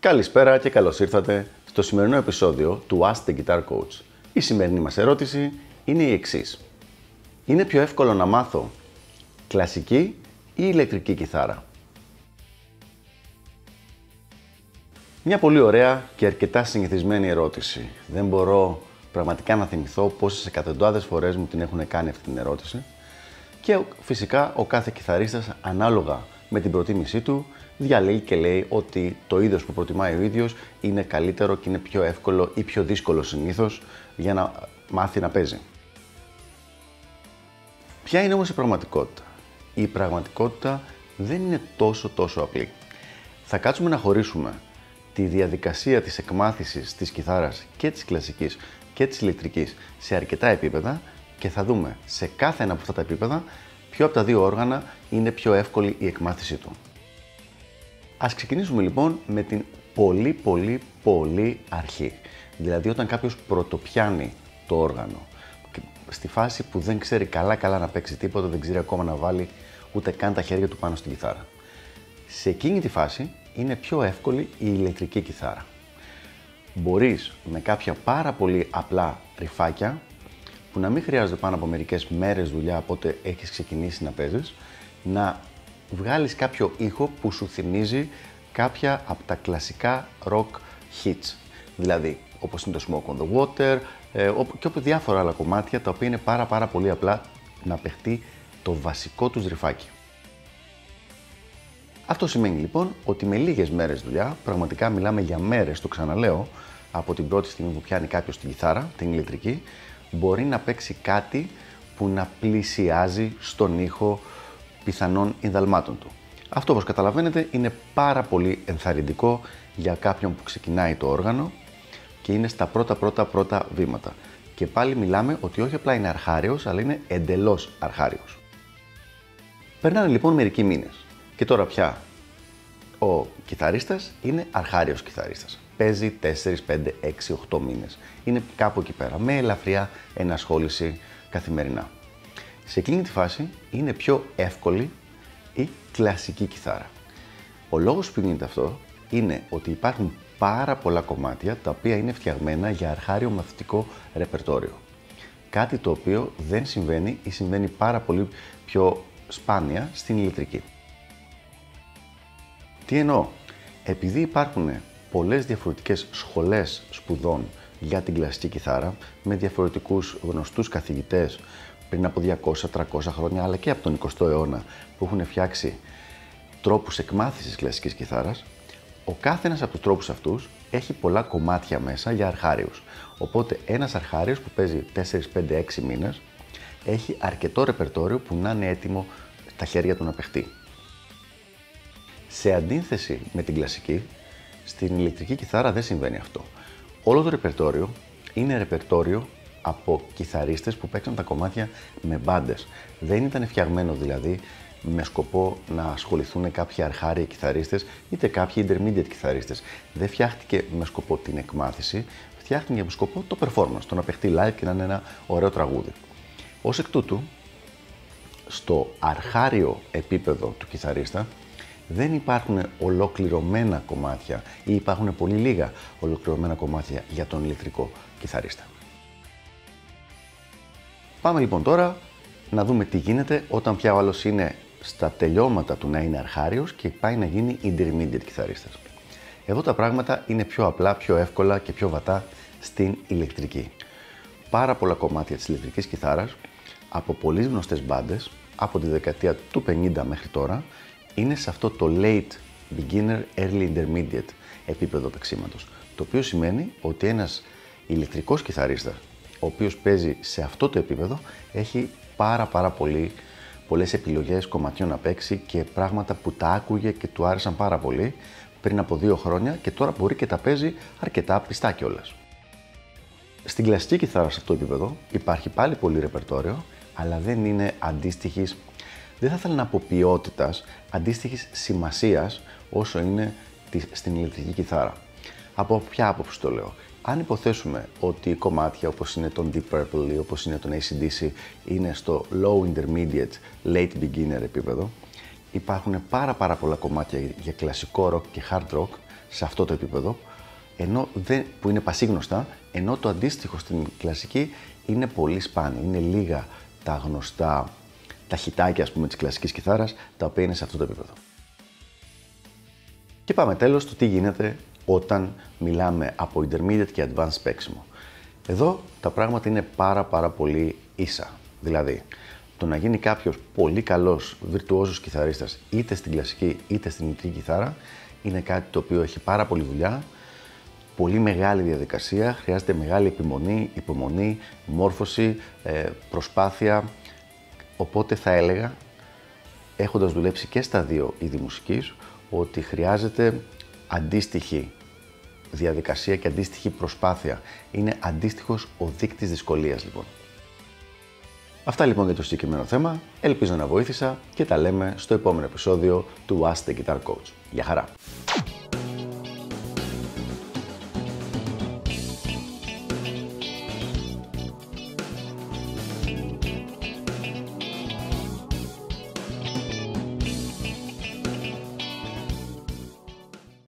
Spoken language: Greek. Καλησπέρα και καλώς ήρθατε στο σημερινό επεισόδιο του Ask the Guitar Coach. Η σημερινή μας ερώτηση είναι η εξής. Είναι πιο εύκολο να μάθω κλασική ή ηλεκτρική κιθάρα? Μια πολύ ωραία και αρκετά συνηθισμένη ερώτηση. Δεν μπορώ πραγματικά να θυμηθώ πόσες εκατοντάδες φορές μου την έχουν κάνει αυτή την ερώτηση και φυσικά ο κάθε κιθαρίστας ανάλογα με την προτίμησή του διαλέγει και λέει ότι το είδος που προτιμάει ο ίδιος είναι καλύτερο και είναι πιο εύκολο ή πιο δύσκολο συνήθως για να μάθει να παίζει. Ποια είναι όμως η πραγματικότητα? Η πραγματικότητα δεν είναι τόσο απλή. Θα κάτσουμε να χωρίσουμε τη διαδικασία της εκμάθησης της κιθάρας και της κλασικής και της ηλεκτρικής σε αρκετά επίπεδα και θα δούμε σε κάθε ένα από αυτά τα επίπεδα ποιο από τα δύο όργανα είναι πιο εύκολη η εκμάθησή του. Ας ξεκινήσουμε λοιπόν με την πολύ αρχή. Δηλαδή όταν κάποιος πρωτοπιάνει το όργανο, στη φάση που δεν ξέρει καλά να παίξει τίποτα, δεν ξέρει ακόμα να βάλει ούτε καν τα χέρια του πάνω στην κιθάρα. Σε εκείνη τη φάση είναι πιο εύκολη η ηλεκτρική κιθάρα. Μπορείς με κάποια πάρα πολύ απλά ριφάκια, που να μην χρειάζεται πάνω από μερικές μέρες δουλειά από όταν έχεις ξεκινήσει να παίζεις, να βγάλεις κάποιο ήχο που σου θυμίζει κάποια από τα κλασικά rock hits. Δηλαδή, όπως είναι το Smoke on the Water και όπως διάφορα άλλα κομμάτια, τα οποία είναι πάρα πολύ απλά να παιχτεί το βασικό τους ριφάκι. Αυτό σημαίνει λοιπόν ότι με λίγες μέρες δουλειά, πραγματικά μιλάμε για μέρες, το ξαναλέω, από την πρώτη στιγμή που πιάνει κάποιος την κιθάρα, την ηλεκτρική, μπορεί να παίξει κάτι που να πλησιάζει στον ήχο πιθανών ενδαλμάτων του. Αυτό, όπως καταλαβαίνετε, είναι πάρα πολύ ενθαρρυντικό για κάποιον που ξεκινάει το όργανο και είναι στα πρώτα βήματα. Και πάλι μιλάμε ότι όχι απλά είναι αρχάριος, αλλά είναι εντελώς αρχάριος. Περνάνε λοιπόν μερικοί μήνες και τώρα πια ο κιθαρίστας είναι αρχάριος κιθαρίστας. Παίζει 4, 5, 6, 8 μήνες. Είναι κάπου εκεί πέρα, με ελαφριά ενασχόληση καθημερινά. Σε εκείνη τη φάση είναι πιο εύκολη η κλασική κιθάρα. Ο λόγος που γίνεται αυτό είναι ότι υπάρχουν πάρα πολλά κομμάτια τα οποία είναι φτιαγμένα για αρχάριο μαθητικό ρεπερτόριο. Κάτι το οποίο δεν συμβαίνει ή συμβαίνει πάρα πολύ πιο σπάνια στην ηλεκτρική. Τι εννοώ? Επειδή υπάρχουν πολλές διαφορετικές σχολές σπουδών για την κλασική κιθάρα με διαφορετικούς γνωστούς καθηγητές πριν από 200-300 χρόνια αλλά και από τον 20ο αιώνα που έχουν φτιάξει τρόπους εκμάθησης κλασικής κιθάρας, ο κάθε ένας από τους τρόπους αυτούς έχει πολλά κομμάτια μέσα για αρχάριους. Οπότε ένας αρχάριος που παίζει 4-5-6 μήνες έχει αρκετό ρεπερτόριο που να είναι έτοιμο τα χέρια του να παιχτεί. Σε αντίθεση με την κλασική, στην ηλεκτρική κιθάρα δεν συμβαίνει αυτό. Όλο το ρεπερτόριο είναι ρεπερτόριο από κιθαρίστες που παίξαν τα κομμάτια με μπάντες. Δεν ήταν φτιαγμένο δηλαδή με σκοπό να ασχοληθούν κάποιοι αρχάριοι κιθαρίστες είτε κάποιοι intermediate κιθαρίστες. Δεν φτιάχτηκε με σκοπό την εκμάθηση, φτιάχτηκε με σκοπό το performance, το να παιχτεί live και να είναι ένα ωραίο τραγούδι. Ως εκ τούτου, στο αρχάριο επίπεδο του κιθαρίστα, δεν υπάρχουν ολοκληρωμένα κομμάτια ή υπάρχουν πολύ λίγα ολοκληρωμένα κομμάτια για τον ηλεκτρικό κιθαρίστα. Πάμε λοιπόν τώρα να δούμε τι γίνεται όταν πια ο άλλος είναι στα τελειώματα του να είναι αρχάριος και πάει να γίνει intermediate κιθαρίστας. Εδώ τα πράγματα είναι πιο απλά, πιο εύκολα και πιο βατά στην ηλεκτρική. Πάρα πολλά κομμάτια της ηλεκτρικής κιθάρας από πολύ γνωστές μπάντες από τη δεκαετία του 50 μέχρι τώρα είναι σε αυτό το late beginner, early intermediate επίπεδο παίξηματος, το οποίο σημαίνει ότι ένας ηλεκτρικός κιθαρίστας ο οποίος παίζει σε αυτό το επίπεδο έχει πολλές επιλογές κομματιών να παίξει και πράγματα που τα άκουγε και του άρεσαν πάρα πολύ πριν από 2 χρόνια και τώρα μπορεί και τα παίζει αρκετά πιστά κιόλας. Στην κλασική κιθάρα σε αυτό το επίπεδο υπάρχει πάλι πολύ ρεπερτόριο, αλλά δεν είναι αντίστοιχης, δεν θα ήθελα να πω ποιότητας, αντίστοιχης σημασίας όσο είναι στην ηλεκτρική κιθάρα. Από ποια άποψη το λέω? Αν υποθέσουμε ότι κομμάτια όπως είναι τον Deep Purple ή όπως είναι τον AC/DC είναι στο low intermediate, late beginner επίπεδο, υπάρχουν πάρα πολλά κομμάτια για κλασικό rock και hard rock σε αυτό το επίπεδο, που είναι πασίγνωστα, ενώ το αντίστοιχο στην κλασική είναι πολύ σπάνιο. Είναι λίγα τα γνωστά, τα χιτάκια ας πούμε της κλασικής κιθάρας, τα οποία είναι σε αυτό το επίπεδο. Και πάμε τέλος στο τι γίνεται όταν μιλάμε από intermediate και advanced παίξιμο. Εδώ τα πράγματα είναι πάρα πολύ ίσα. Δηλαδή, το να γίνει κάποιος πολύ καλός βιρτουόζος κιθαρίστας είτε στην κλασική είτε στην ηλεκτρική κιθάρα είναι κάτι το οποίο έχει πάρα πολύ δουλειά, πολύ μεγάλη διαδικασία, χρειάζεται μεγάλη επιμονή, υπομονή, μόρφωση, προσπάθεια. Οπότε θα έλεγα, έχοντας δουλέψει και στα δύο είδη μουσικής, ότι χρειάζεται αντίστοιχη διαδικασία και αντίστοιχη προσπάθεια. Είναι αντίστοιχος ο δείκτης δυσκολίας λοιπόν. Αυτά λοιπόν για το συγκεκριμένο θέμα. Ελπίζω να βοήθησα και τα λέμε στο επόμενο επεισόδιο του Ask the Guitar Coach. Γεια χαρά!